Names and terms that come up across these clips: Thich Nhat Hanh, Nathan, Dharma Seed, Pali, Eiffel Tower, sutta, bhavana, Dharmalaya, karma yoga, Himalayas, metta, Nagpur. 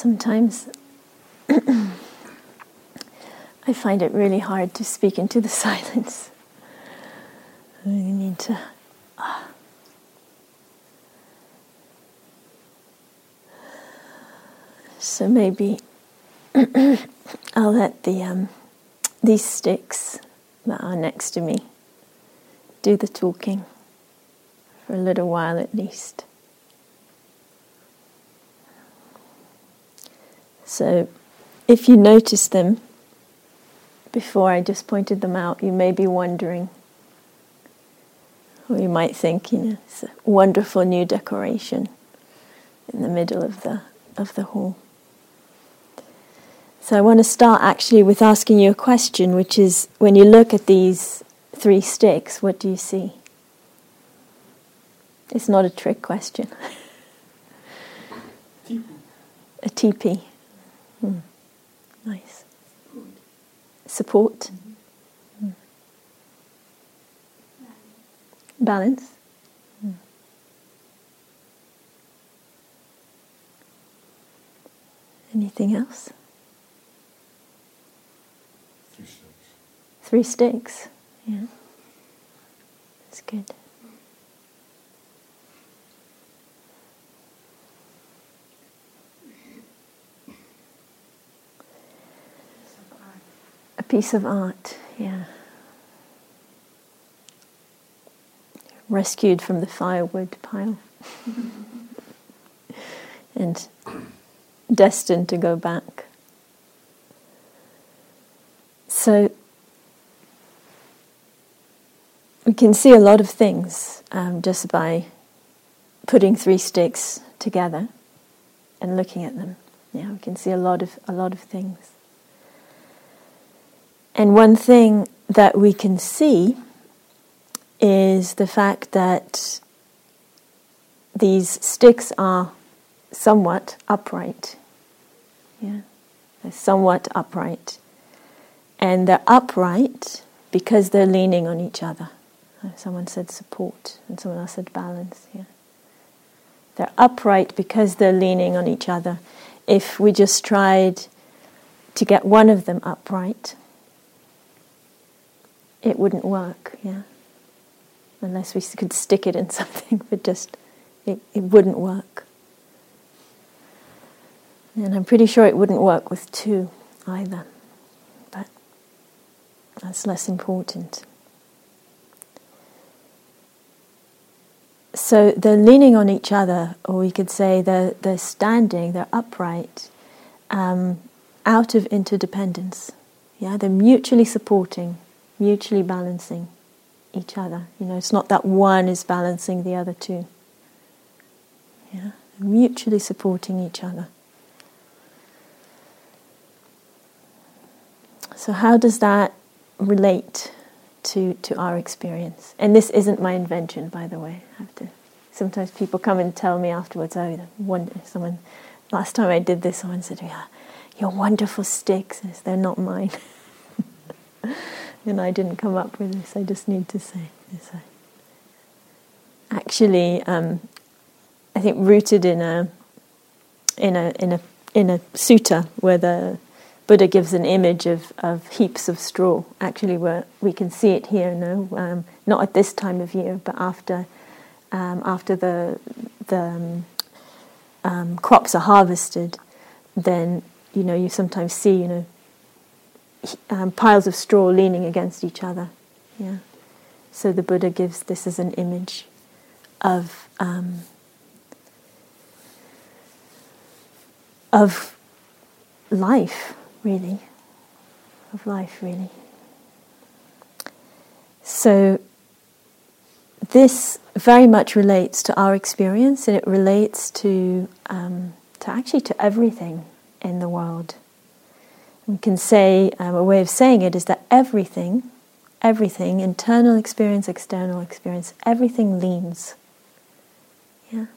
sometimes I find it really hard to speak into the silence. I really need to... So maybe I'll let the these sticks that are next to me do the talking for a little while at least. So if you notice them, before I just pointed them out, you may be wondering, or you might think, it's a wonderful new decoration in the middle of the hall. So I want to start actually with asking you a question, which is, when you look at these three sticks, what do you see? It's not a trick question. A teepee. Nice. Support. Mm-hmm. Balance. Anything else? Three sticks. Yeah. That's good. A piece of art, yeah. Rescued from the firewood pile. And destined to go back. So we can see a lot of things just by putting three sticks together and looking at them. Yeah, we can see a lot of things. And one thing that we can see is the fact that these sticks are somewhat upright. Yeah, they're somewhat upright. And they're upright because they're leaning on each other. Someone said support and someone else said balance. Yeah. They're upright because they're leaning on each other. If we just tried to get one of them upright, it wouldn't work. Yeah, unless we could stick it in something, but just it wouldn't work. And I'm pretty sure it wouldn't work with two either. But that's less important. So they're leaning on each other, or we could say they're standing, they're upright, out of interdependence. Yeah, they're mutually supporting, mutually balancing each other. It's not that one is balancing the other two. Yeah, they're mutually supporting each other. So how does that relate to our experience? And this isn't my invention, by the way. Sometimes people come and tell me afterwards, last time I did this, someone said, yeah, your wonderful sticks, they're not mine. And I didn't come up with this, I just need to say this. Actually, I think rooted in a sutta where the Buddha gives an image of heaps of straw. Actually, we can see it here, not at this time of year, but after the crops are harvested, then you sometimes see piles of straw leaning against each other. Yeah, so the Buddha gives this as an image of life. Really, of life, really. So this very much relates to our experience, and it relates to everything in the world. We can say, a way of saying it is that everything, internal experience, external experience, everything leans. Yeah,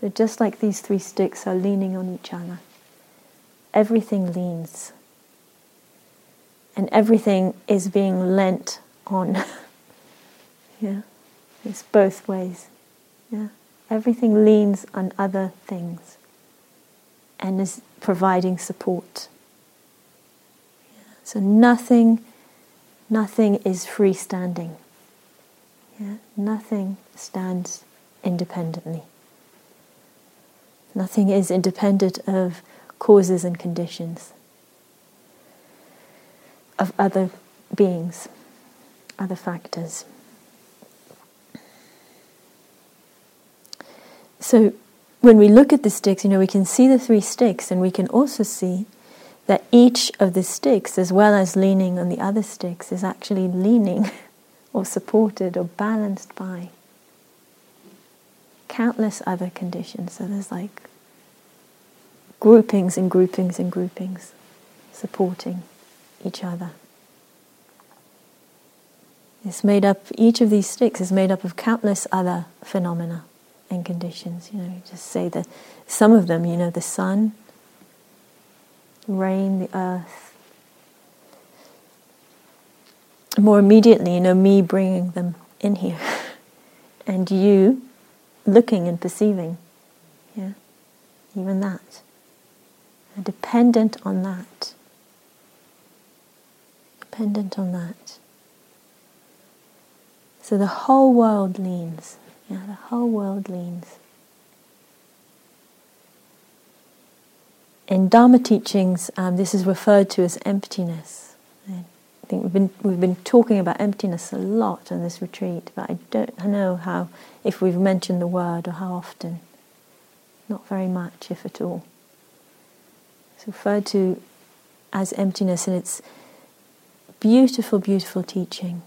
so just like these three sticks are leaning on each other. Everything leans. And everything is being lent on. Yeah. It's both ways. Yeah. Everything leans on other things. and is providing support. So nothing is freestanding. Yeah? Nothing stands independently. Nothing is independent of causes and conditions, of other beings, other factors. So when we look at the sticks, we can see the three sticks, and we can also see that each of the sticks, as well as leaning on the other sticks, is actually leaning or supported or balanced by countless other conditions. So there's like groupings and groupings and groupings supporting each other. It's made up, each of these sticks is made up of countless other phenomena and conditions. Just say that some of them, the sun, rain, the earth. More immediately, me bringing them in here and you looking and perceiving. Yeah, even that. Dependent on that. Dependent on that. So the whole world leans. Yeah, the whole world leans. In Dharma teachings, this is referred to as emptiness. I think we've been talking about emptiness a lot on this retreat, but I don't know how, if we've mentioned the word or how often. Not very much, if at all. It's referred to as emptiness, and it's beautiful, beautiful teaching.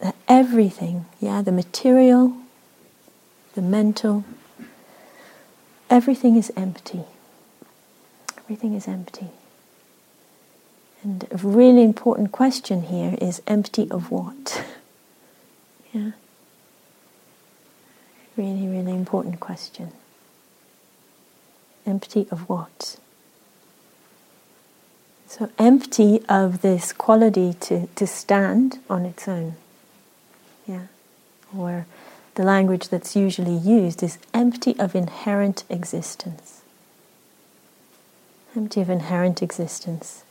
That everything, the material, the mental, everything is empty. Everything is empty. And a really important question here is, empty of what? Yeah. Really, really important question. Empty of what? So empty of this quality to stand on its own. Yeah. Or the language that's usually used is empty of inherent existence. Empty of inherent existence.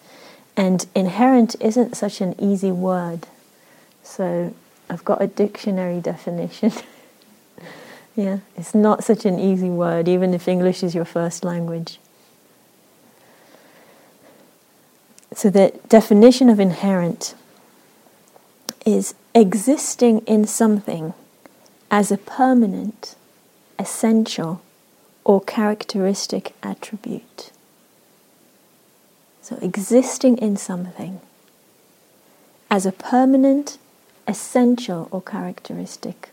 And inherent isn't such an easy word. So I've got a dictionary definition. Yeah, it's not such an easy word, even if English is your first language. So the definition of inherent is existing in something as a permanent, essential, or characteristic attribute. So existing in something as a permanent, essential, or characteristic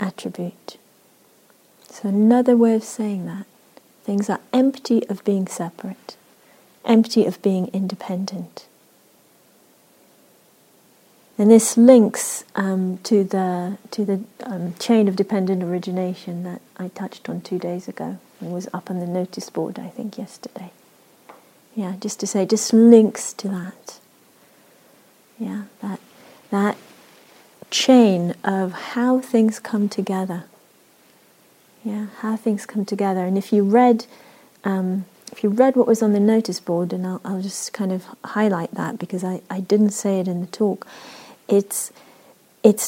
attribute. So another way of saying that, things are empty of being separate, empty of being independent. And this links to the chain of dependent origination that I touched on 2 days ago. It was up on the notice board, I think, yesterday. Yeah, just to say, just links to that. Yeah, that chain of how things come together. Yeah, how things come together. And if you read, what was on the notice board, and I'll just kind of highlight that because I didn't say it in the talk. It's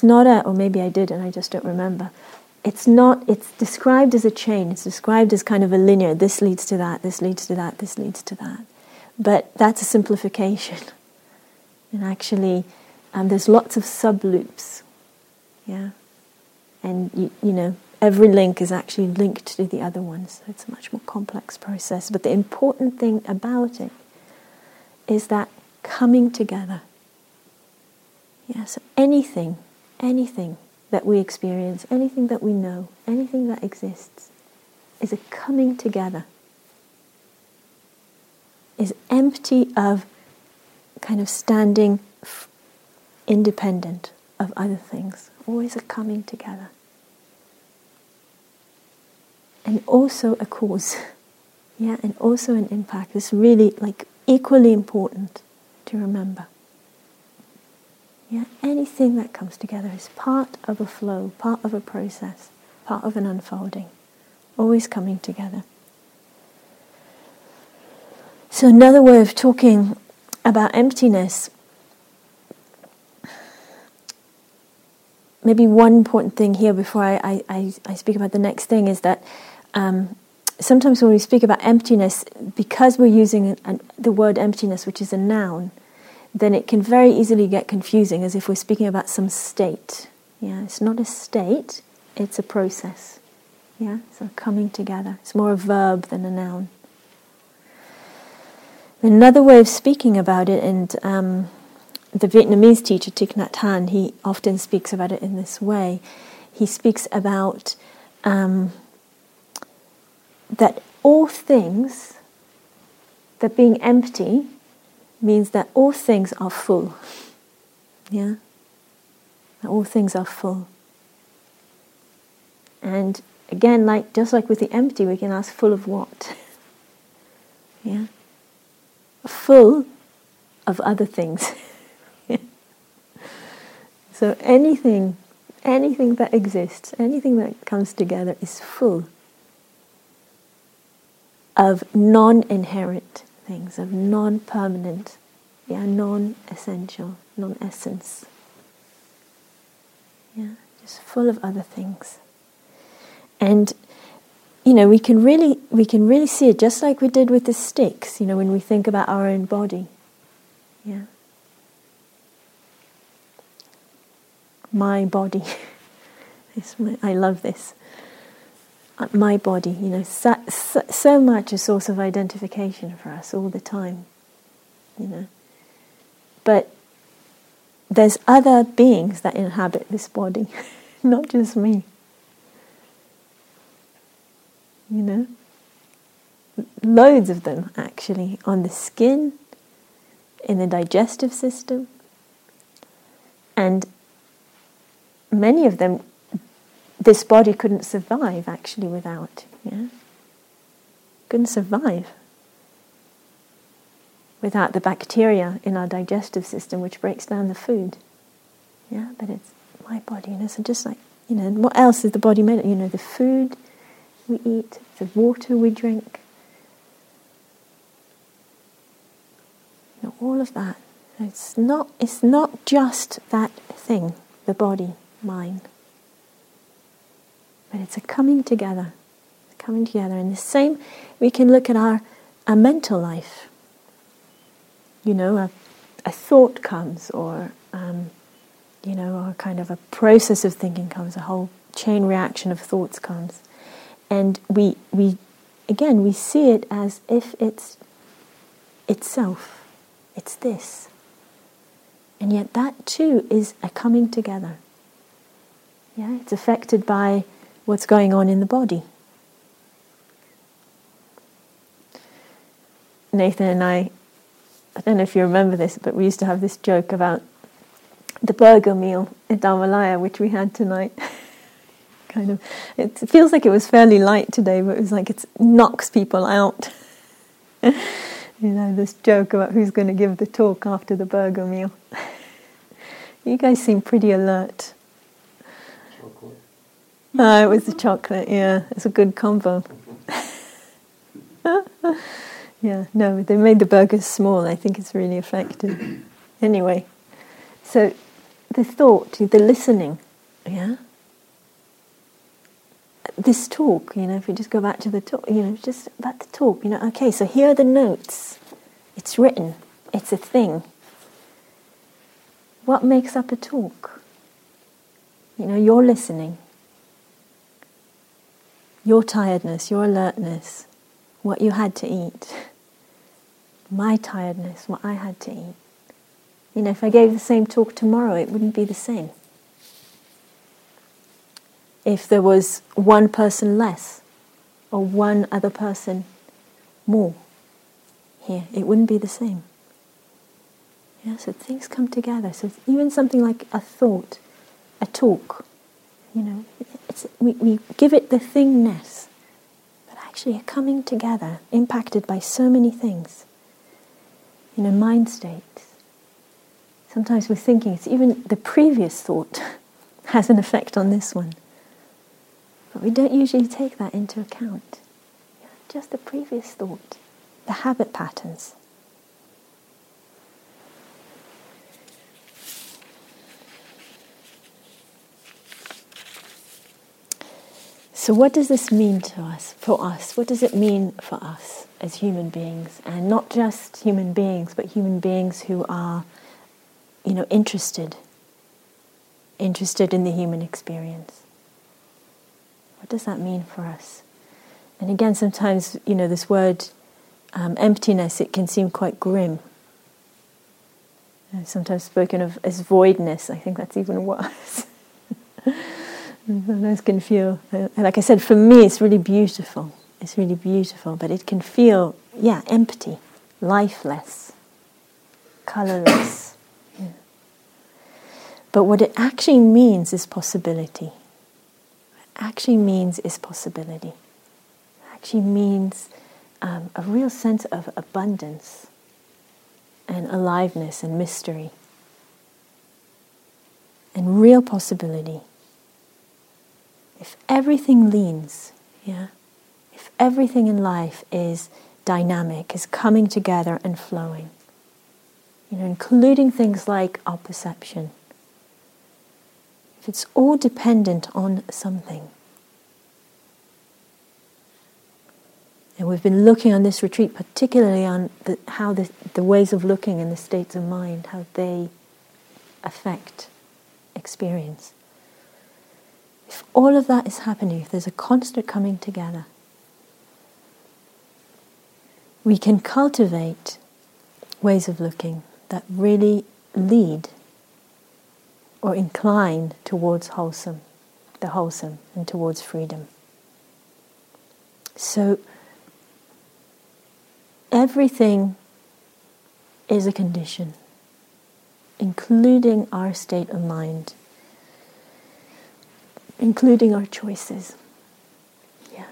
not a, or maybe I did and I just don't remember. It's described as a chain. It's described as kind of a linear. This leads to that, this leads to that, this leads to that. But that's a simplification. And actually, there's lots of sub-loops. Yeah. And, every link is actually linked to the other one. So it's a much more complex process. But the important thing about it is that coming together. Yeah, so anything that we experience, anything that we know, anything that exists, is a coming together. Is empty of kind of standing independent of other things. Always a coming together. And also a cause. Yeah, and also an impact. It's really equally important to remember. Yeah, anything that comes together is part of a flow, part of a process, part of an unfolding, always coming together. So another way of talking about emptiness, maybe one important thing here before I speak about the next thing is that sometimes when we speak about emptiness, because we're using the word emptiness, which is a noun, then it can very easily get confusing as if we're speaking about some state. Yeah, it's not a state, it's a process. Yeah, so coming together. It's more a verb than a noun. Another way of speaking about it, and the Vietnamese teacher Thich Nhat Hanh, he often speaks about it in this way. He speaks about that all things, that being empty means that all things are full. Yeah? All things are full. And again, just like with the empty, we can ask, full of what? Yeah? Full of other things. Yeah. So anything that exists, anything that comes together is full of non-inherent things, of non-permanent, yeah, non-essential, non-essence. Yeah, just full of other things. And you know, we can really see it just like we did with the sticks, you know, when we think about our own body. Yeah. My body. I love this. My body, you know, so much a source of identification for us all the time, you know. But there's other beings that inhabit this body, not just me. You know, loads of them actually, on the skin, in the digestive system, and many of them this body couldn't survive actually without, yeah? Couldn't survive without the bacteria in our digestive system which breaks down the food. Yeah, but it's my body, you know, so just like, you know, what else is the body made of? You know, the food we eat, the water we drink, you know, all of that. It's not just that thing, the body, mind. But it's a coming together. And the same, we can look at our mental life. You know, a thought comes, or, you know, a kind of a process of thinking comes, a whole chain reaction of thoughts comes. And we see it as if it's itself, it's this. And yet that too is a coming together. Yeah, it's affected by what's going on in the body. Nathan and I don't know if you remember this, but we used to have this joke about the burger meal at Dharmalaya, which we had tonight. Kind of, it feels like it was fairly light today, but it was like it knocks people out. You know, this joke about who's going to give the talk after the burger meal. You guys seem pretty alert. It was the chocolate, yeah. It's a good combo. Yeah, no, they made the burgers small. I think it's really effective. Anyway, so the thought, the listening, yeah? This talk, you know, if we just go back to the talk, you know, just about the talk, you know, okay, so here are the notes. It's written. It's a thing. What makes up a talk? You know, you're listening. Your tiredness, your alertness, what you had to eat, my tiredness, what I had to eat. You know, if I gave the same talk tomorrow, it wouldn't be the same. If there was one person less, or one other person more here, it wouldn't be the same. Yeah, so things come together. So even something like a thought, a talk, you know, we give it the thingness, but actually a coming together impacted by so many things. You know, mind states. Sometimes we're thinking, it's even the previous thought has an effect on this one. But we don't usually take that into account. Just the previous thought, the habit patterns. So what does this mean to us, for us? What does it mean for us as human beings? And not just human beings, but human beings who are, interested in the human experience. What does that mean for us? And again, sometimes, this word emptiness, it can seem quite grim. I've sometimes spoken of as voidness. I think that's even worse. Sometimes can feel, like I said, for me it's really beautiful. It's really beautiful, but it can feel, empty, lifeless, colourless. But what it actually means is possibility. It actually means a real sense of abundance and aliveness and mystery and real possibility. If everything leans, if everything in life is dynamic, is coming together and flowing, including things like our perception, if it's all dependent on something. And we've been looking on this retreat particularly on how the ways of looking and the states of mind, how they affect experience. If all of that is happening, if there's a constant coming together, we can cultivate ways of looking that really lead or incline towards the wholesome, and towards freedom. So everything is a condition, including our state of mind, including our choices. So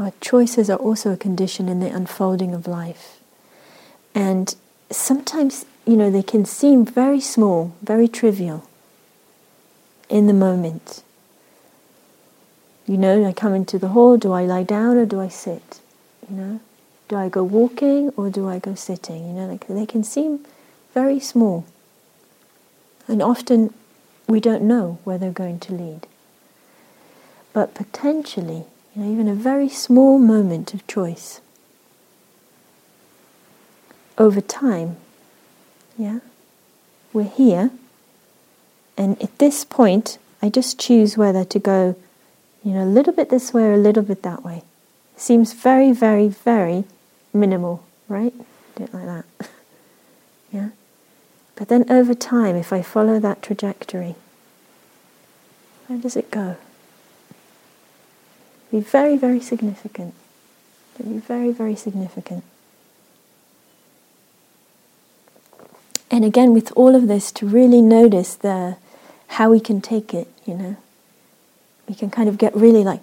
our choices are also a condition in the unfolding of life. And sometimes, they can seem very small, very trivial in the moment. I come into the hall, do I lie down or do I sit? Do I go walking or do I go sitting? They can seem very small. And often we don't know where they're going to lead. But potentially, even a very small moment of choice over time, we're here, and at this point, I just choose whether to go, a little bit this way or a little bit that way. Seems very, very, very minimal, right? Don't like that. But then over time, if I follow that trajectory, where does it go? It'll be very, very significant. And again, with all of this, to really notice how we can take it, We can kind of get really like,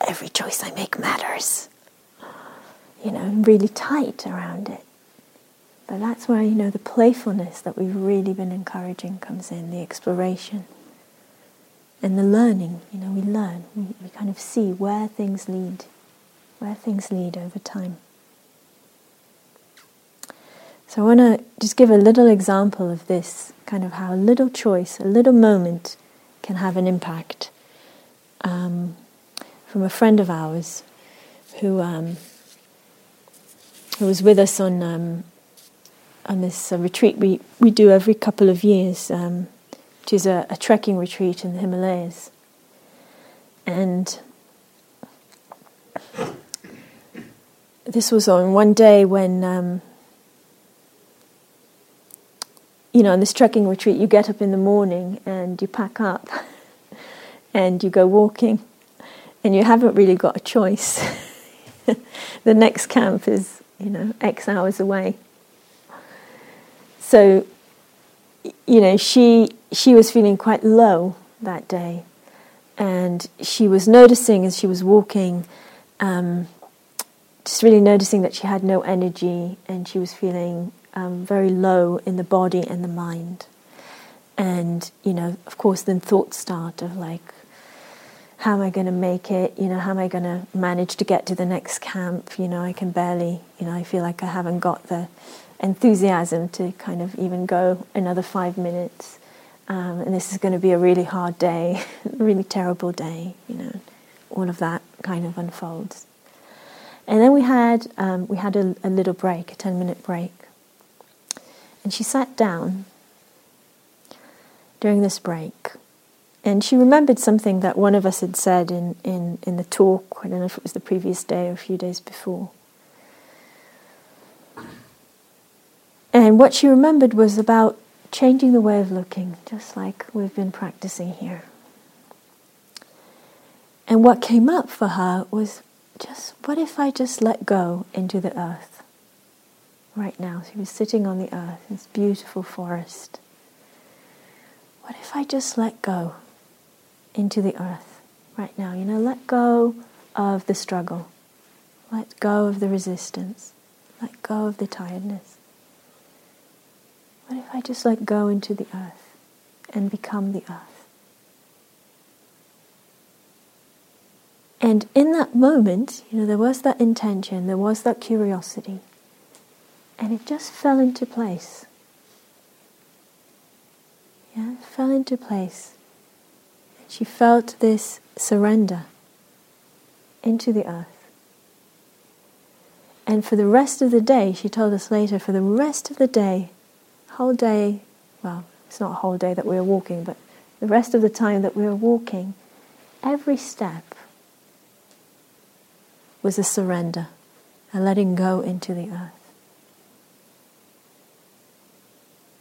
every choice I make matters. Really tight around it. But that's where, the playfulness that we've really been encouraging comes in, the exploration. And the learning, we learn. We kind of see where things lead over time. So I want to just give a little example of this, kind of how a little choice, a little moment can have an impact. From a friend of ours who was with us on this retreat we do every couple of years, which is a trekking retreat in the Himalayas. And this was on one day when... on this trekking retreat, you get up in the morning and you pack up and you go walking and you haven't really got a choice. The next camp is, X hours away. So, she was feeling quite low that day, and she was noticing as she was walking, just really noticing that she had no energy and she was feeling very low in the body and the mind. And, you know, of course, then thoughts start of like, how am I going to make it? You know, how am I going to manage to get to the next camp? You know, I can barely, you know, I feel like I haven't got the enthusiasm to kind of even go another 5 minutes. And this is going to be a really hard day, really terrible day, you know. All of that kind of unfolds. And then we had a little break, a 10-minute break. And she sat down during this break. And she remembered something that one of us had said in the talk. I don't know if it was the previous day or a few days before. And what she remembered was about changing the way of looking, just like we've been practicing here. And what came up for her was just, what if I just let go into the earth right now? She was sitting on the earth, this beautiful forest. What if I just let go into the earth right now? You know, let go of the struggle. Let go of the resistance. Let go of the tiredness. What if I just let go into the earth and become the earth? And in that moment, you know, there was that intention, there was that curiosity, and it just fell into place. Yeah, it fell into place. She felt this surrender into the earth. And for the rest of the day, she told us later, for the rest of the day, whole day, well, it's not a whole day that we were walking, but the rest of the time that we were walking, every step was a surrender, a letting go into the earth.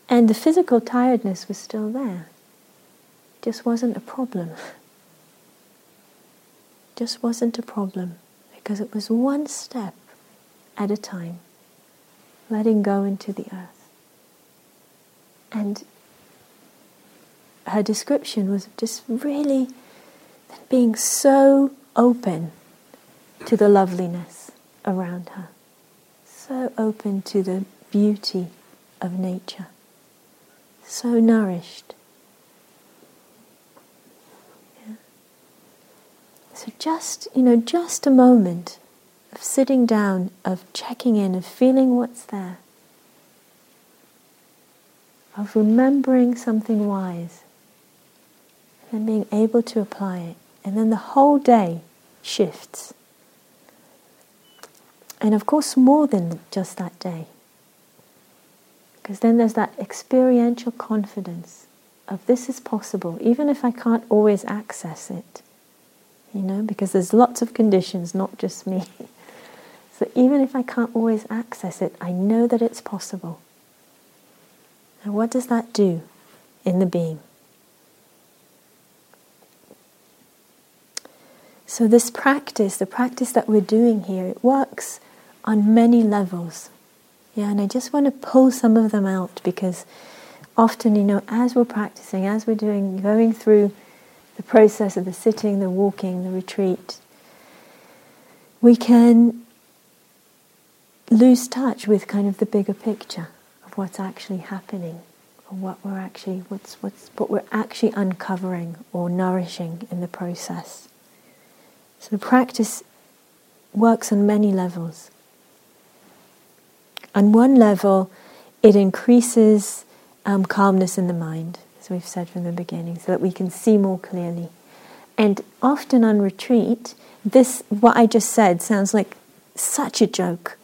And the physical tiredness was still there. It just wasn't a problem. It just wasn't a problem, because it was one step at a time, letting go into the earth. And her description was just really being so open to the loveliness around her, so open to the beauty of nature. So nourished. Yeah. So just, you know, just a moment of sitting down, of checking in, of feeling what's there, of remembering something wise, and then being able to apply it. And then the whole day shifts. And of course more than just that day. Because then there's that experiential confidence of this is possible, even if I can't always access it, you know, because there's lots of conditions, not just me. So even if I can't always access it, I know that it's possible. And what does that do in the being? So this practice, the practice that we're doing here, it works on many levels. Yeah, and I just want to pull some of them out, because often, you know, as we're practicing, as we're doing, going through the process of the sitting, the walking, the retreat, we can lose touch with kind of the bigger picture of what's actually happening, or what we're actually uncovering or nourishing in the process. So the practice works on many levels. On one level, it increases calmness in the mind, as we've said from the beginning, so that we can see more clearly. And often on retreat, this, what I just said, sounds like such a joke,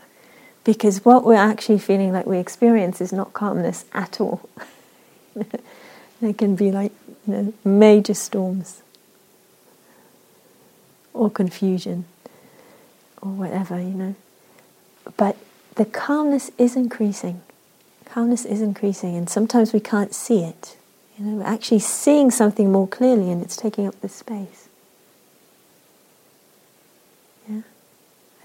because what we're actually feeling like we experience is not calmness at all. There can be like, you know, major storms or confusion or whatever, you know. But the calmness is increasing. Calmness is increasing, and sometimes we can't see it. You know, we're actually seeing something more clearly, and it's taking up the space. Yeah,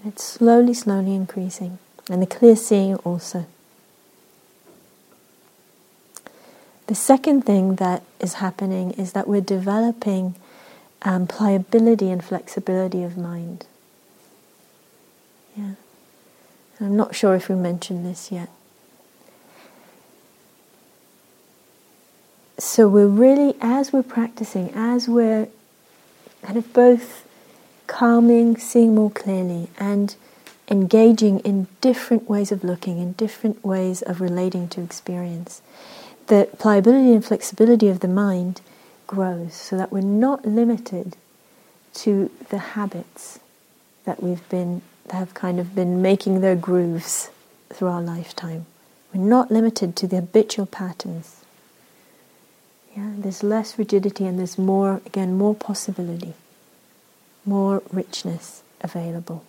and it's slowly, slowly increasing, and the clear seeing also. The second thing that is happening is that we're developing pliability and flexibility of mind. Yeah. I'm not sure if we mentioned this yet. So we're really, as we're practicing, as we're kind of both calming, seeing more clearly, and engaging in different ways of looking, in different ways of relating to experience, the pliability and flexibility of the mind grows, so that we're not limited to the habits that have kind of been making their grooves through our lifetime. We're not limited to the habitual patterns. Yeah, there's less rigidity and there's more, again, more possibility, more richness available.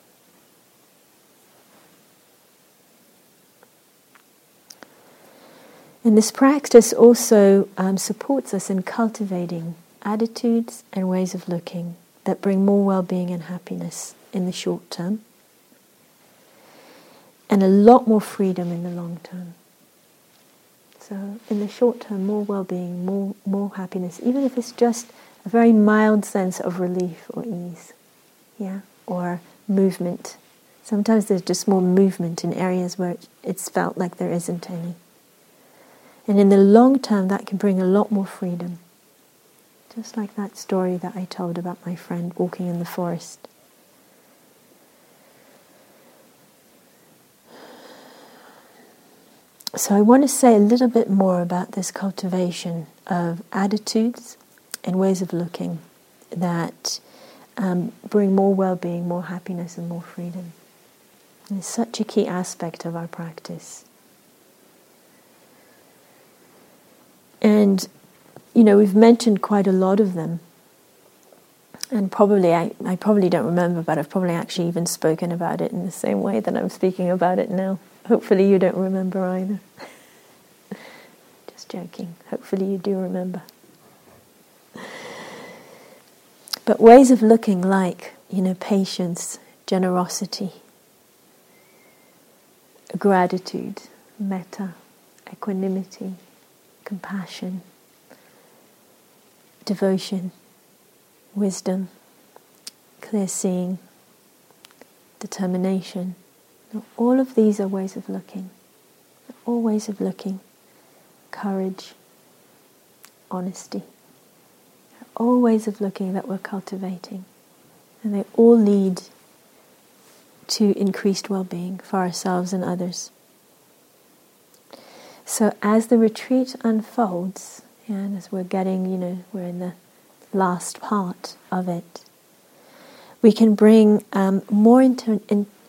And this practice also supports us in cultivating attitudes and ways of looking that bring more well-being and happiness in the short term, and a lot more freedom in the long term. So in the short term, more well-being, more happiness, even if it's just a very mild sense of relief or ease, yeah, or movement. Sometimes there's just more movement in areas where it's felt like there isn't any. And in the long term, that can bring a lot more freedom. Just like that story that I told about my friend walking in the forest. So I want to say a little bit more about this cultivation of attitudes and ways of looking that bring more well-being, more happiness and more freedom. And it's such a key aspect of our practice. And, you know, we've mentioned quite a lot of them. And probably, I probably don't remember, but I've probably actually even spoken about it in the same way that I'm speaking about it now. Hopefully you don't remember either. Just joking. Hopefully you do remember. But ways of looking like, you know, patience, generosity, gratitude, metta, equanimity, compassion, devotion, wisdom, clear seeing, determination. All of these are ways of looking. All ways of looking. Courage, honesty. All ways of looking that we're cultivating. And they all lead to increased well-being for ourselves and others. So as the retreat unfolds, and as we're getting, you know, we're in the last part of it, we can bring more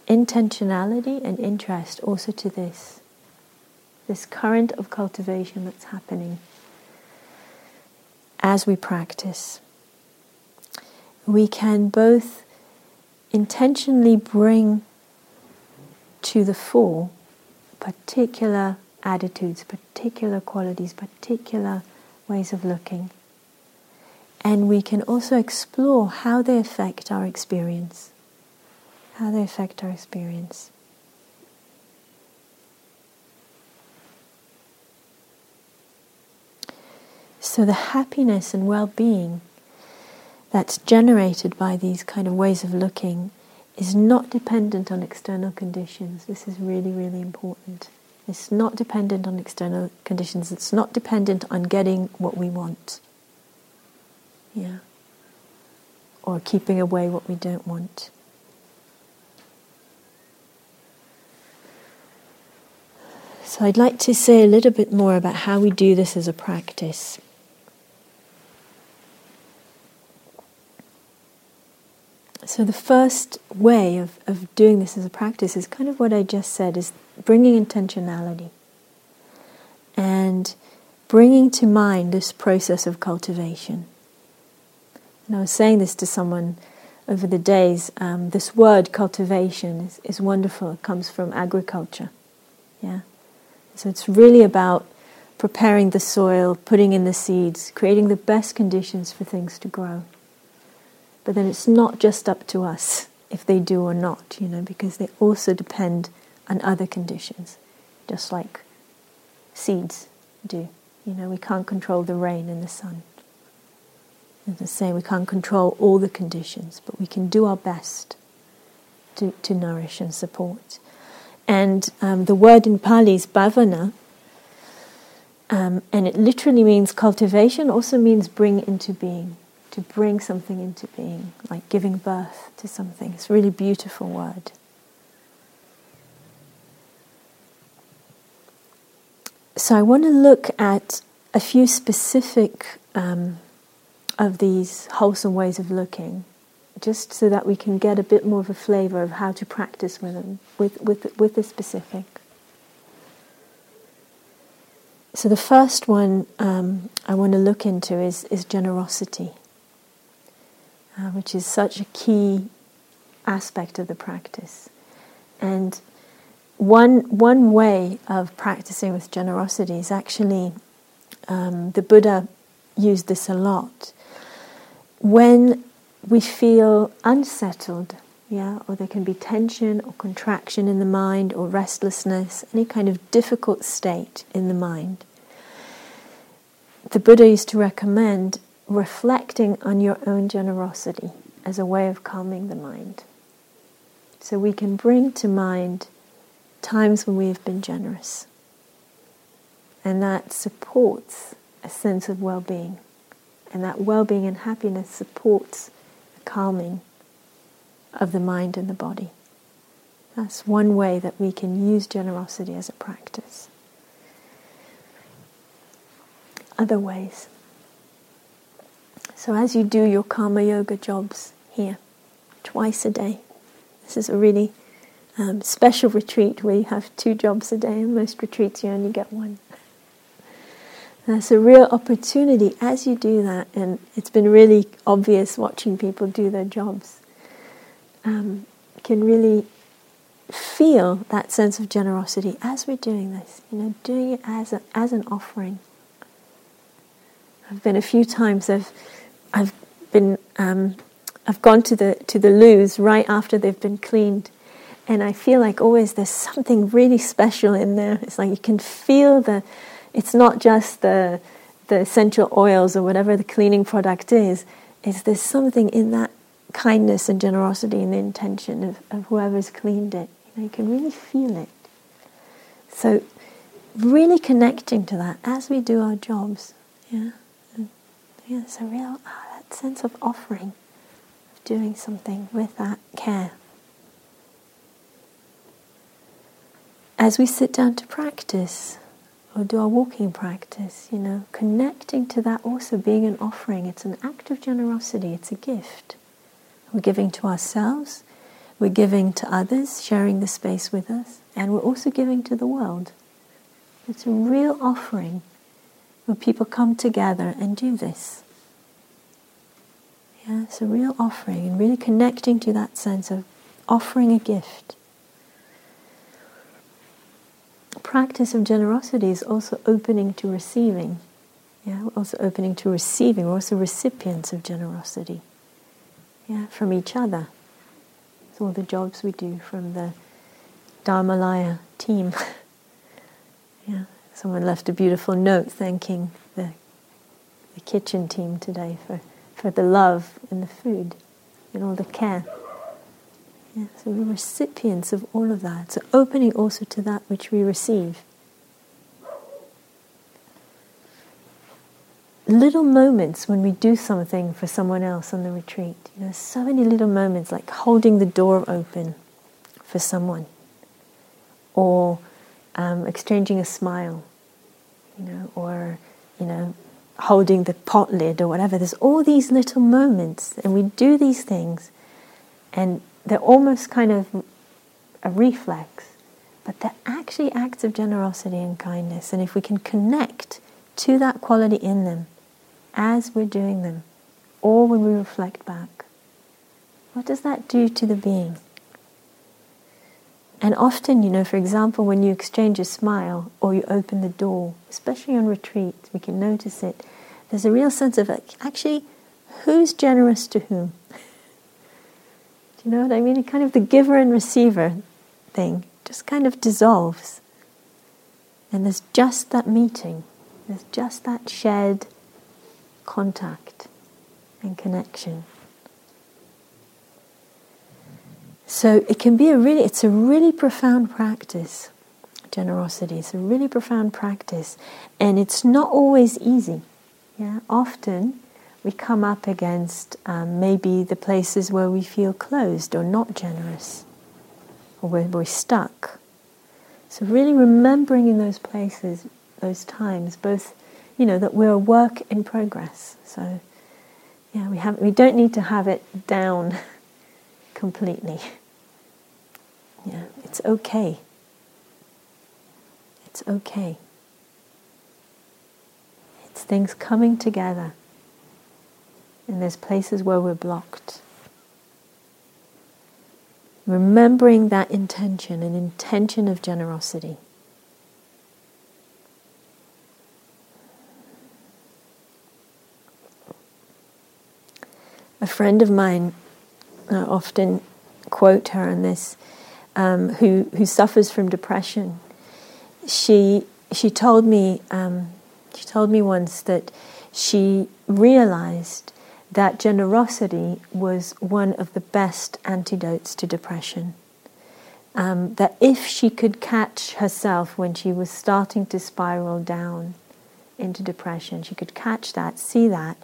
intentionality and interest also to this current of cultivation that's happening as we practice. We can both intentionally bring to the fore particular attitudes, particular qualities, particular ways of looking, and we can also explore how they affect our experience. So the happiness and well-being that's generated by these kind of ways of looking is not dependent on external conditions. This is really, really important. It's not dependent on external conditions. It's not dependent on getting what we want. Yeah. Or keeping away what we don't want. So I'd like to say a little bit more about how we do this as a practice. So the first way of doing this as a practice is kind of what I just said, is bringing intentionality and bringing to mind this process of cultivation. And I was saying this to someone over the days, this word cultivation is wonderful. It comes from agriculture, yeah. So it's really about preparing the soil, putting in the seeds, creating the best conditions for things to grow. But then it's not just up to us if they do or not, you know, because they also depend on other conditions, just like seeds do. You know, we can't control the rain and the sun. As I say, we can't control all the conditions, but we can do our best to nourish and support. And the word in Pali is bhavana, And it literally means cultivation, also means bring into being, to bring something into being, like giving birth to something. It's a really beautiful word. So I want to look at a few specific of these wholesome ways of looking, just so that we can get a bit more of a flavour of how to practice with them, with the specific. So the first one I want to look into is generosity, which is such a key aspect of the practice. And one way of practicing with generosity is actually, the Buddha used this a lot. When we feel unsettled, or there can be tension or contraction in the mind or restlessness, any kind of difficult state in the mind, the Buddha used to recommend reflecting on your own generosity as a way of calming the mind. So we can bring to mind times when we have been generous. And that supports a sense of well-being. And that well-being and happiness supports the calming of the mind and the body. That's one way that we can use generosity as a practice. Other ways. So as you do your karma yoga jobs here, twice a day. This is a really special retreat where you have 2 jobs a day, and most retreats you only get 1. That's a real opportunity as you do that, and it's been really obvious watching people do their jobs. Can really feel that sense of generosity as we're doing this, doing it as an offering. I've been a few times. I've gone to the loos right after they've been cleaned. And I feel like always there's something really special in there. It's like you can feel it's not just the essential oils or whatever the cleaning product is. It's there's something in that kindness and generosity and the intention of whoever's cleaned it. You can really feel it. So really connecting to that as we do our jobs. Yeah, it's a real that sense of offering, of doing something with that care. As we sit down to practice or do our walking practice, connecting to that also being an offering. It's an act of generosity, it's a gift. We're giving to ourselves, we're giving to others, sharing the space with us, and we're also giving to the world. It's a real offering when people come together and do this. Yeah, it's a real offering, and really connecting to that sense of offering a gift. Practice of generosity is also opening to receiving. We're also opening to receiving. We're also recipients of generosity. From each other. It's all the jobs we do from the Dharmalaya team. Someone left a beautiful note thanking the kitchen team today for the love and the food and all the care. So we're recipients of all of that. So opening also to that which we receive. Little moments when we do something for someone else on the retreat. So many little moments, like holding the door open for someone, or exchanging a smile, or holding the pot lid or whatever. There's all these little moments, and we do these things, and they're almost kind of a reflex, but they're actually acts of generosity and kindness. And if we can connect to that quality in them as we're doing them, or when we reflect back, what does that do to the being? And often, for example, when you exchange a smile or you open the door, especially on retreat, we can notice it. There's a real sense of actually who's generous to whom. You know what I mean? Kind of the giver and receiver thing just kind of dissolves. And there's just that meeting. There's just that shared contact and connection. So it's a really profound practice generosity. It's a really profound practice, and it's not always easy. Yeah, often we come up against maybe the places where we feel closed or not generous, or where we're stuck. So really remembering in those places, those times, both, you know, that we're a work in progress. So yeah, we don't need to have it down completely. Yeah, it's okay. It's okay. It's things coming together. And there's places where we're blocked. Remembering that intention, an intention of generosity. A friend of mine, I often quote her on this, who suffers from depression. She told me once that she realized that generosity was one of the best antidotes to depression. That if she could catch herself when she was starting to spiral down into depression, she could catch that, see that,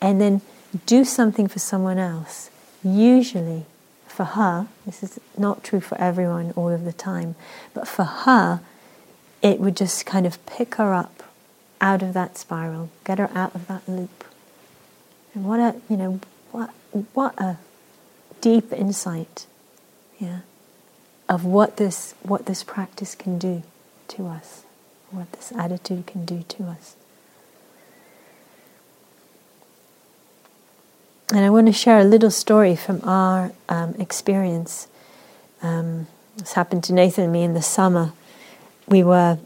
and then do something for someone else. Usually, for her, this is not true for everyone all of the time, but for her, it would just kind of pick her up out of that spiral, get her out of that loop. And what a deep insight, yeah, of what this practice can do to us, what this attitude can do to us. And I want to share a little story from our experience. This happened to Nathan and me in the summer. We were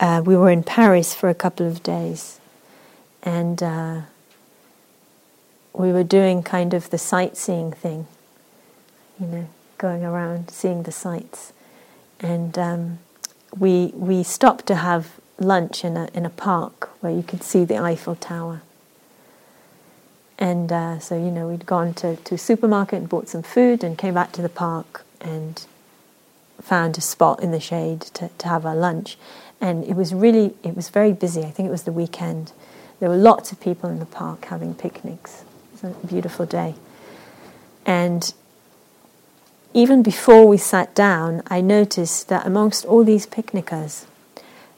in Paris for a couple of days, and we were doing kind of the sightseeing thing, you know, going around seeing the sights. And we stopped to have lunch in a park where you could see the Eiffel Tower. And so, you know, we'd gone to a supermarket and bought some food and came back to the park and found a spot in the shade to have our lunch. And it was very busy. I think it was the weekend. There were lots of people in the park having picnics. It was a beautiful day. And even before we sat down, I noticed that amongst all these picnickers,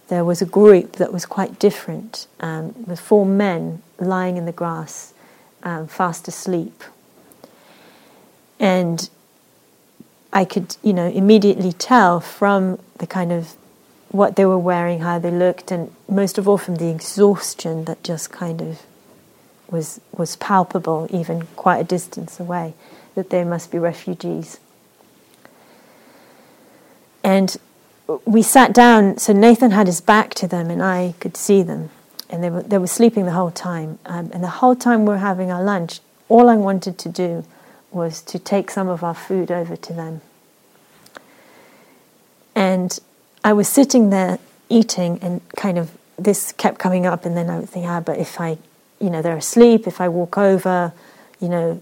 there was a group that was quite different. The four men lying in the grass, fast asleep. And I could, you know, immediately tell from the kind of what they were wearing, how they looked, and most of all from the exhaustion that just kind of was palpable, even quite a distance away, that they must be refugees. And we sat down, so Nathan had his back to them and I could see them. And they were sleeping the whole time. And the whole time we were having our lunch, all I wanted to do was to take some of our food over to them. And I was sitting there eating, and kind of this kept coming up, and then I would think, but if I, you know, they're asleep, if I walk over, you know,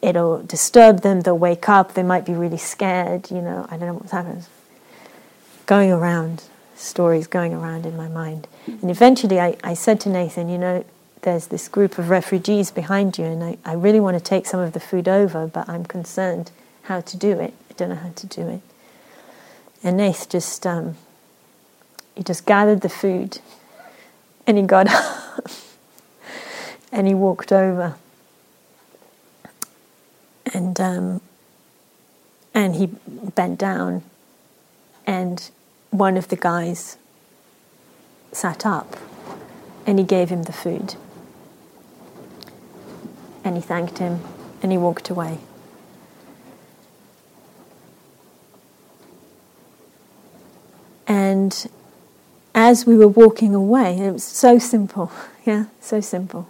it'll disturb them, they'll wake up, they might be really scared, you know, I don't know what's happening. Stories going around in my mind. And eventually I said to Nathan, you know, there's this group of refugees behind you, and I really want to take some of the food over, but I'm concerned how to do it. I don't know how to do it. And Nathan just, he just gathered the food, and he got up, and he walked over. And he bent down, and one of the guys sat up, and he gave him the food. And he thanked him, and he walked away. And as we were walking away, and it was so simple, yeah, so simple.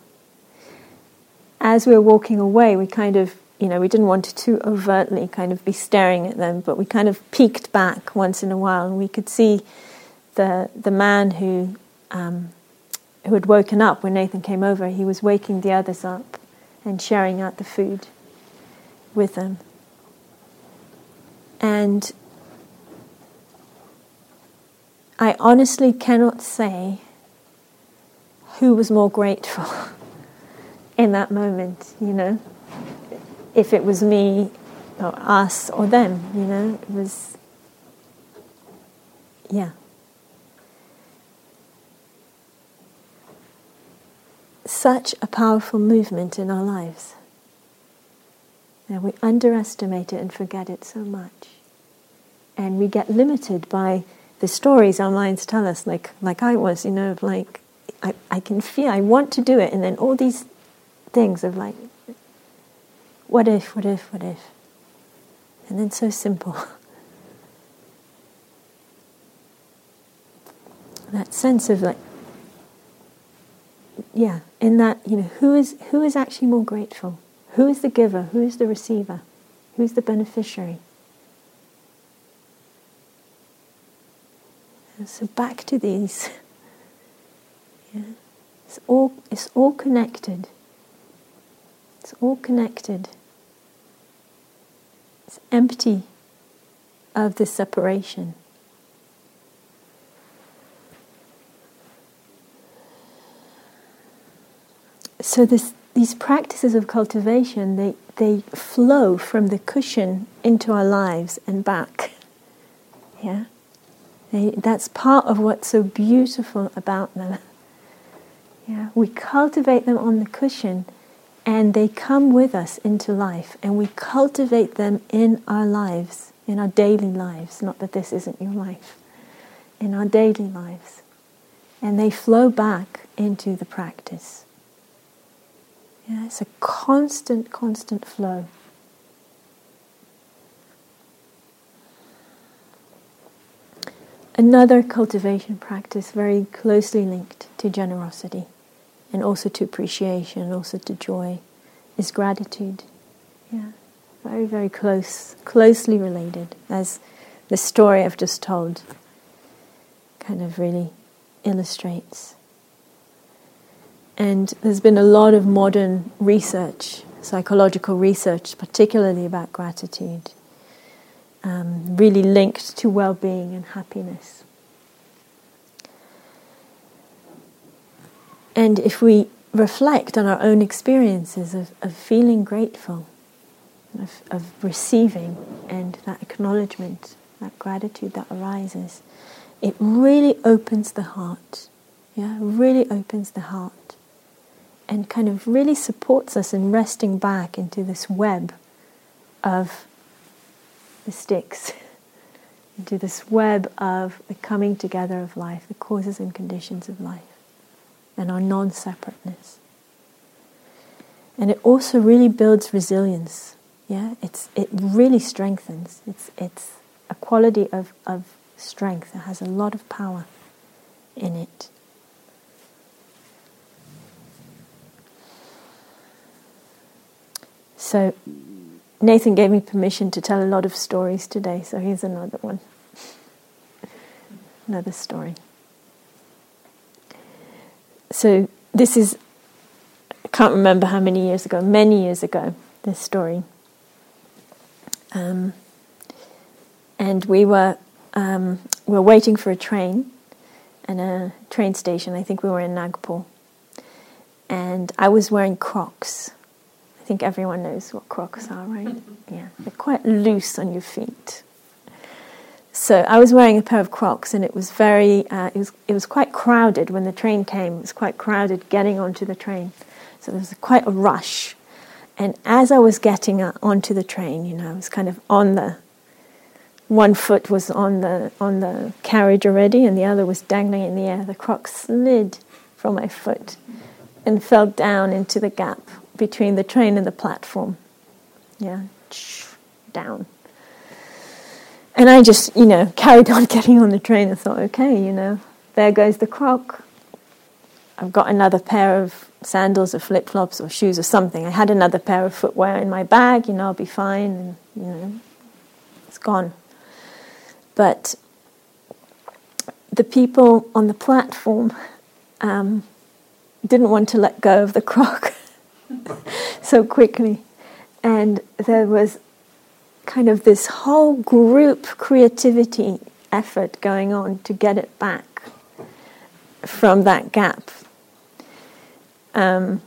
As we were walking away, we kind of, you know, we didn't want to too overtly kind of be staring at them, but we kind of peeked back once in a while, and we could see the man who had woken up when Nathan came over. He was waking the others up and sharing out the food with them. And I honestly cannot say who was more grateful in that moment, you know, if it was me or us or them, you know, it was, yeah. Such a powerful movement in our lives. Now we underestimate it and forget it so much. And we get limited by the stories our minds tell us, like I was, you know, like I can feel, I want to do it, and then all these things of like, what if, what if, what if? And then so simple. That sense of like, yeah, in that, you know, who is actually more grateful? Who is the giver? Who is the receiver? Who is the beneficiary? And so back to these. Yeah. It's all connected. It's all connected. It's empty of this separation. So these practices of cultivation, they flow from the cushion into our lives and back. Yeah, that's part of what's so beautiful about them. Yeah, we cultivate them on the cushion, and they come with us into life, and we cultivate them in our lives, in our daily lives. Not that this isn't your life, in our daily lives, and they flow back into the practice. Yeah, it's a constant, constant flow. Another cultivation practice very closely linked to generosity and also to appreciation and also to joy is gratitude. Yeah, very, very closely related, as the story I've just told kind of really illustrates. And there's been a lot of modern research, psychological research, particularly about gratitude, really linked to well-being and happiness. And if we reflect on our own experiences of feeling grateful, of receiving, and that acknowledgement, that gratitude that arises, it really opens the heart. Yeah, really opens the heart. And kind of really supports us in resting back into this web of the sticks, into this web of the coming together of life, the causes and conditions of life, and our non-separateness. And it also really builds resilience. Yeah, it really strengthens. It's a quality of strength that has a lot of power in it. So, Nathan gave me permission to tell a lot of stories today, so here's another one. Another story. So, this is, I can't remember how many years ago, many years ago, this story. And we were waiting for a train, and a train station, I think we were in Nagpur. And I was wearing Crocs. I think everyone knows what Crocs are, right? Yeah, they're quite loose on your feet. So I was wearing a pair of Crocs, and it was very, it was quite crowded when the train came. It was quite crowded getting onto the train, so there was quite a rush. And as I was getting onto the train, you know, I was kind of on the one foot was on the carriage already, and the other was dangling in the air. The Crocs slid from my foot and fell down into the gap between the train and the platform. Yeah, down. And I just, you know, carried on getting on the train and thought, okay, you know, there goes the Croc. I've got another pair of sandals or flip-flops or shoes or something. I had another pair of footwear in my bag, you know, I'll be fine. And, you know, it's gone. But the people on the platform didn't want to let go of the Croc so quickly, and there was kind of this whole group creativity effort going on to get it back from that gap. I'm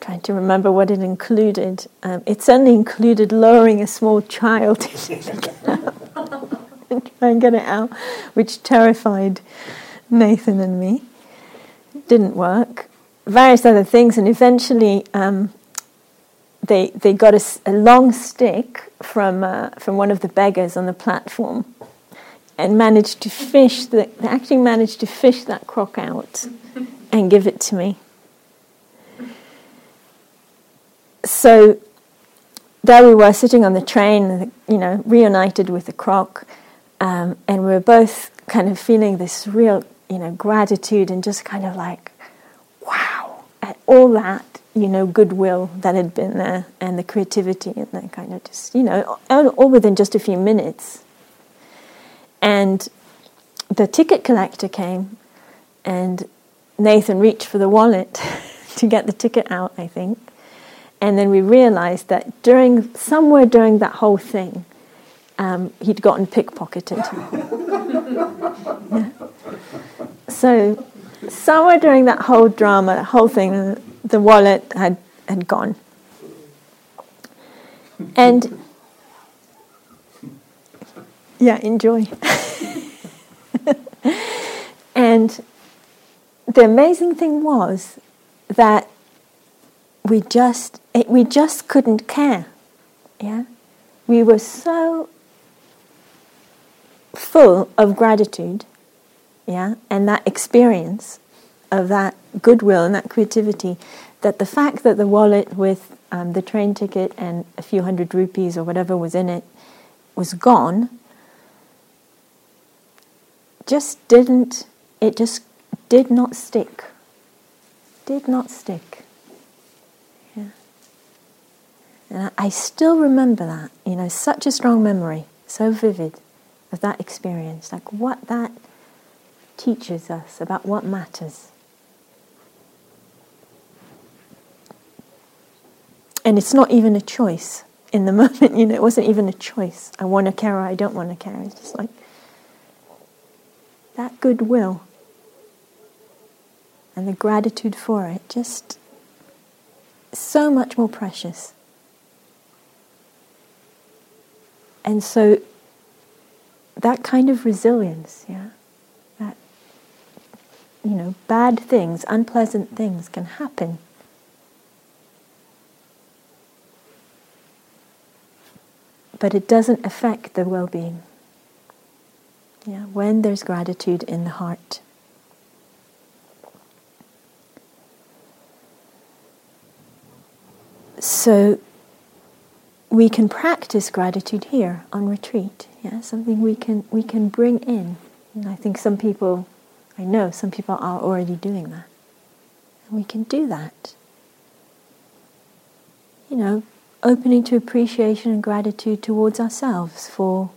trying to remember what it included. It certainly included lowering a small child into the gap and try and get it out, which terrified Nathan and me. It didn't work. Various other things, and eventually they got a long stick from one of the beggars on the platform, and managed to fish that croc out and give it to me. So there we were, sitting on the train, reunited with the croc, and we were both kind of feeling this real, gratitude and just kind of like, wow, at all that, goodwill that had been there, and the creativity, and that kind of just, all within just a few minutes. And the ticket collector came, and Nathan reached for the wallet to get the ticket out, I think. And then we realized that somewhere during that whole thing, he'd gotten pickpocketed. Yeah. So somewhere during that whole drama, the whole thing, the wallet had gone. And yeah, enjoy. And the amazing thing was that we just couldn't care. Yeah, we were so full of gratitude. Yeah, and that experience of that goodwill and that creativity, that the fact that the wallet with the train ticket and a few hundred rupees or whatever was in it was gone, it just did not stick. Did not stick. Yeah. And I still remember that, such a strong memory, so vivid of that experience, like what that teaches us about what matters. And it's not even a choice in the moment, it wasn't even a choice. I want to care or I don't want to care. It's just like that goodwill and the gratitude for it, just so much more precious. And so that kind of resilience, yeah, that, bad things, unpleasant things can happen. But it doesn't affect the well-being. Yeah, when there's gratitude in the heart. So we can practice gratitude here on retreat. Yeah, something we can bring in. And I think some people are already doing that. And we can do that. Opening to appreciation and gratitude towards ourselves for,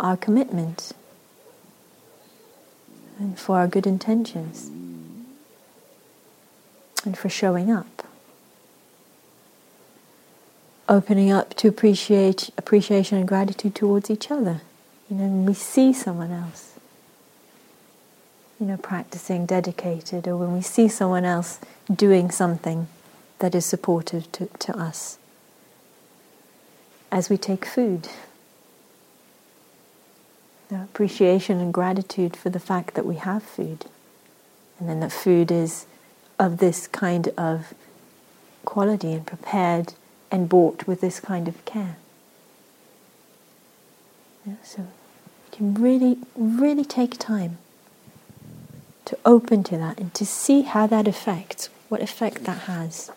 our commitment and for our good intentions and for showing up. Opening up to appreciation and gratitude towards each other. When we see someone else, practicing dedicated, or when we see someone else doing something that is supportive to us. As we take food, the appreciation and gratitude for the fact that we have food, and then that food is of this kind of quality and prepared and bought with this kind of care. Yeah, so we can really, really take time to open to that and to see how that affects, what effect that has.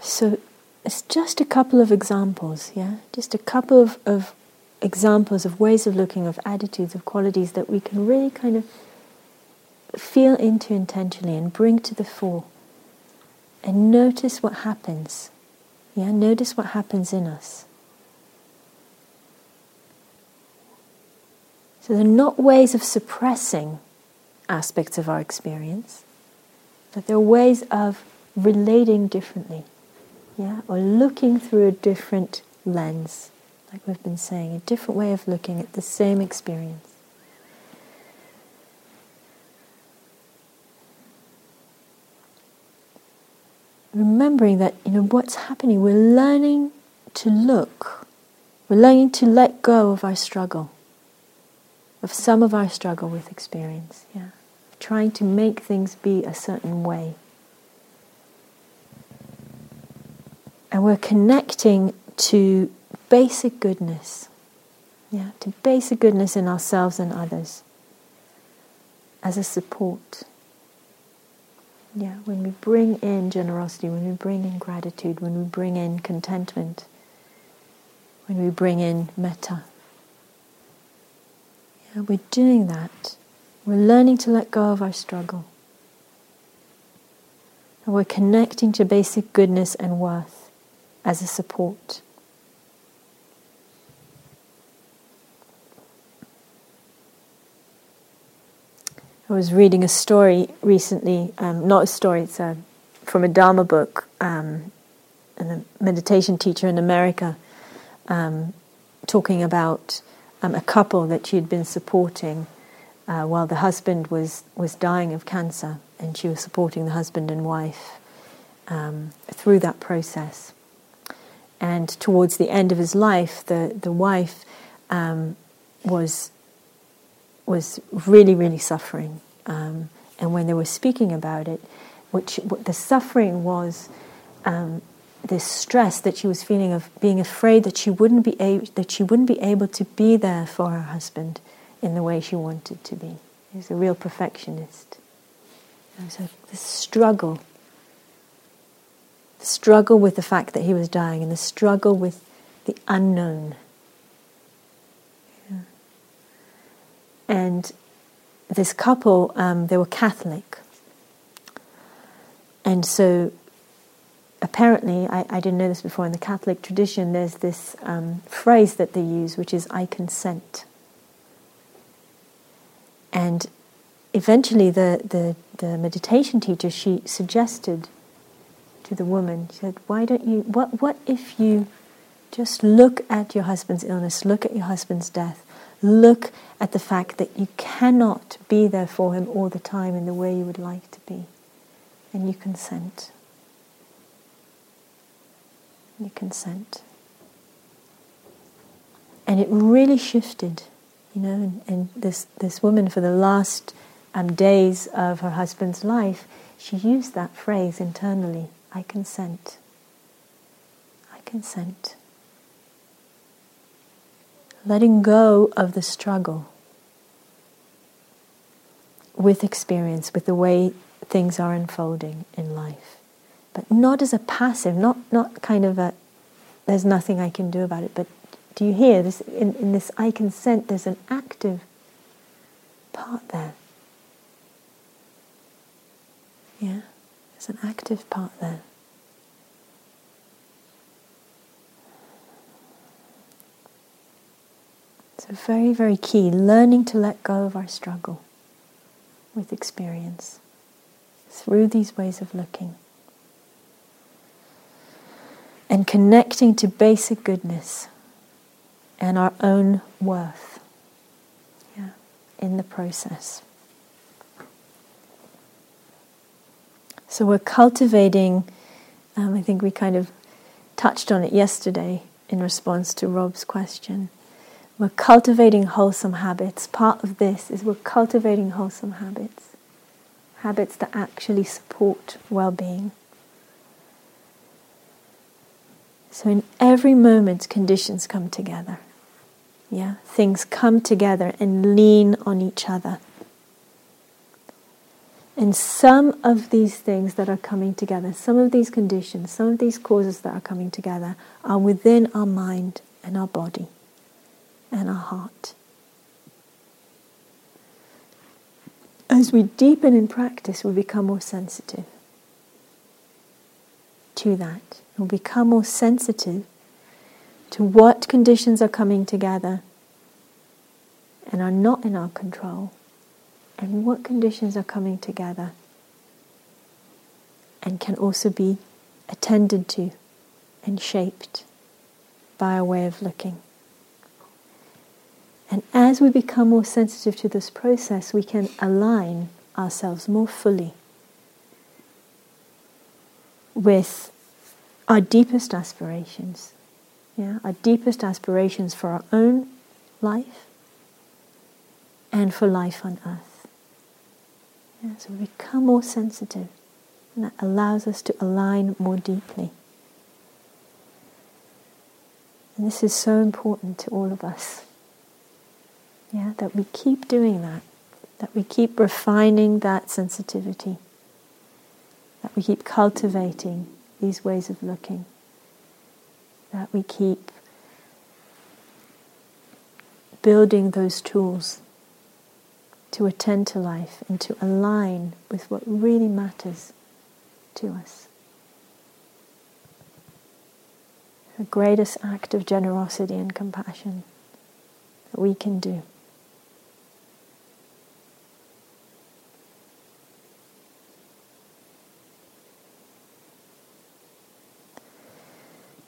So it's just a couple of examples, yeah? Just a couple of examples of ways of looking, of attitudes, of qualities that we can really kind of feel into intentionally and bring to the fore. And notice what happens. Yeah, notice what happens in us. So they're not ways of suppressing aspects of our experience, but they're ways of relating differently, or looking through a different lens, like we've been saying, a different way of looking at the same experience. Remembering that, what's happening, we're learning to look, we're learning to let go of our struggle, of some of our struggle with experience, trying to make things be a certain way. And we're connecting to basic goodness, to basic goodness in ourselves and others as a support. When we bring in generosity, when we bring in gratitude, when we bring in contentment, when we bring in metta, we're doing that. We're learning to let go of our struggle. And we're connecting to basic goodness and worth as a support. I was reading a story recently, from a Dharma book, and a meditation teacher in America, talking about a couple that she had been supporting while the husband was dying of cancer, and she was supporting the husband and wife through that process. And towards the end of his life, the wife was really, really suffering. And when they were speaking about it, what the suffering was, this stress that she was feeling of being afraid that she wouldn't be able to be there for her husband in the way she wanted to be. He was a real perfectionist. And so this struggle with the fact that he was dying, and the struggle with the unknown. And this couple, they were Catholic. And so, apparently, I didn't know this before, in the Catholic tradition, there's this phrase that they use, which is, "I consent." And eventually, the meditation teacher, she suggested to the woman, she said, "Why don't you, what if you just look at your husband's illness, look at your husband's death, look at the fact that you cannot be there for him all the time in the way you would like to be. And you consent. You consent." And it really shifted, and this woman, for the last days of her husband's life, she used that phrase internally, "I consent. I consent." Letting go of the struggle with experience, with the way things are unfolding in life. But not as a passive, not kind of a, there's nothing I can do about it. But do you hear this? In this "I consent," there's an active part there. There's an active part there. So very, very key, learning to let go of our struggle with experience through these ways of looking. And connecting to basic goodness and our own worth in the process. So we're cultivating, I think we kind of touched on it yesterday in response to Rob's question. We're cultivating wholesome habits. Part of this is we're cultivating wholesome habits. Habits that actually support well-being. So in every moment, conditions come together. Things come together and lean on each other. And some of these things that are coming together, some of these conditions, some of these causes that are coming together are within our mind and our body. And our heart. As we deepen in practice, we become more sensitive to that. We'll become more sensitive to what conditions are coming together and are not in our control, and what conditions are coming together and can also be attended to and shaped by a way of looking. And as we become more sensitive to this process, we can align ourselves more fully with our deepest aspirations. Yeah, our deepest aspirations for our own life and for life on earth. Yeah, so we become more sensitive, and that allows us to align more deeply. And this is so important to all of us. Yeah, that we keep doing that we keep refining that sensitivity, that we keep cultivating these ways of looking, that we keep building those tools to attend to life and to align with what really matters to us. The greatest act of generosity and compassion that we can do.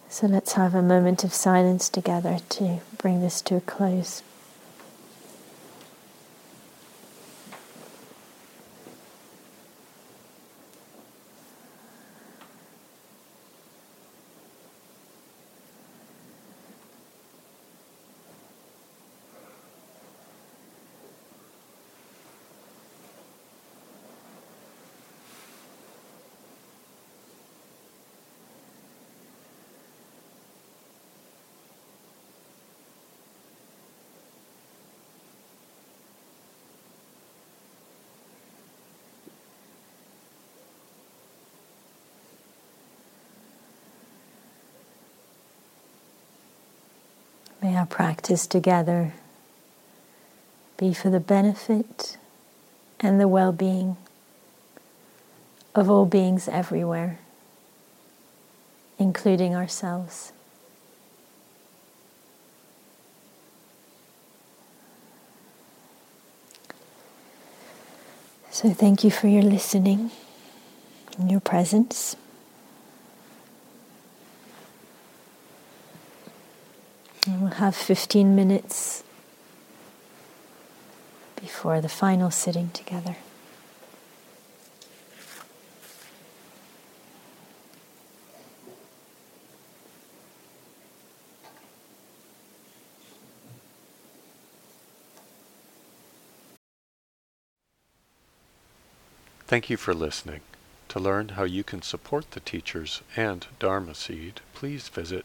So let's have a moment of silence together to bring this to a close. May our practice together be for the benefit and the well-being of all beings everywhere, including ourselves. So thank you for your listening and your presence. We'll have 15 minutes before the final sitting together. Thank you for listening. To learn how you can support the teachers and Dharma Seed, please visit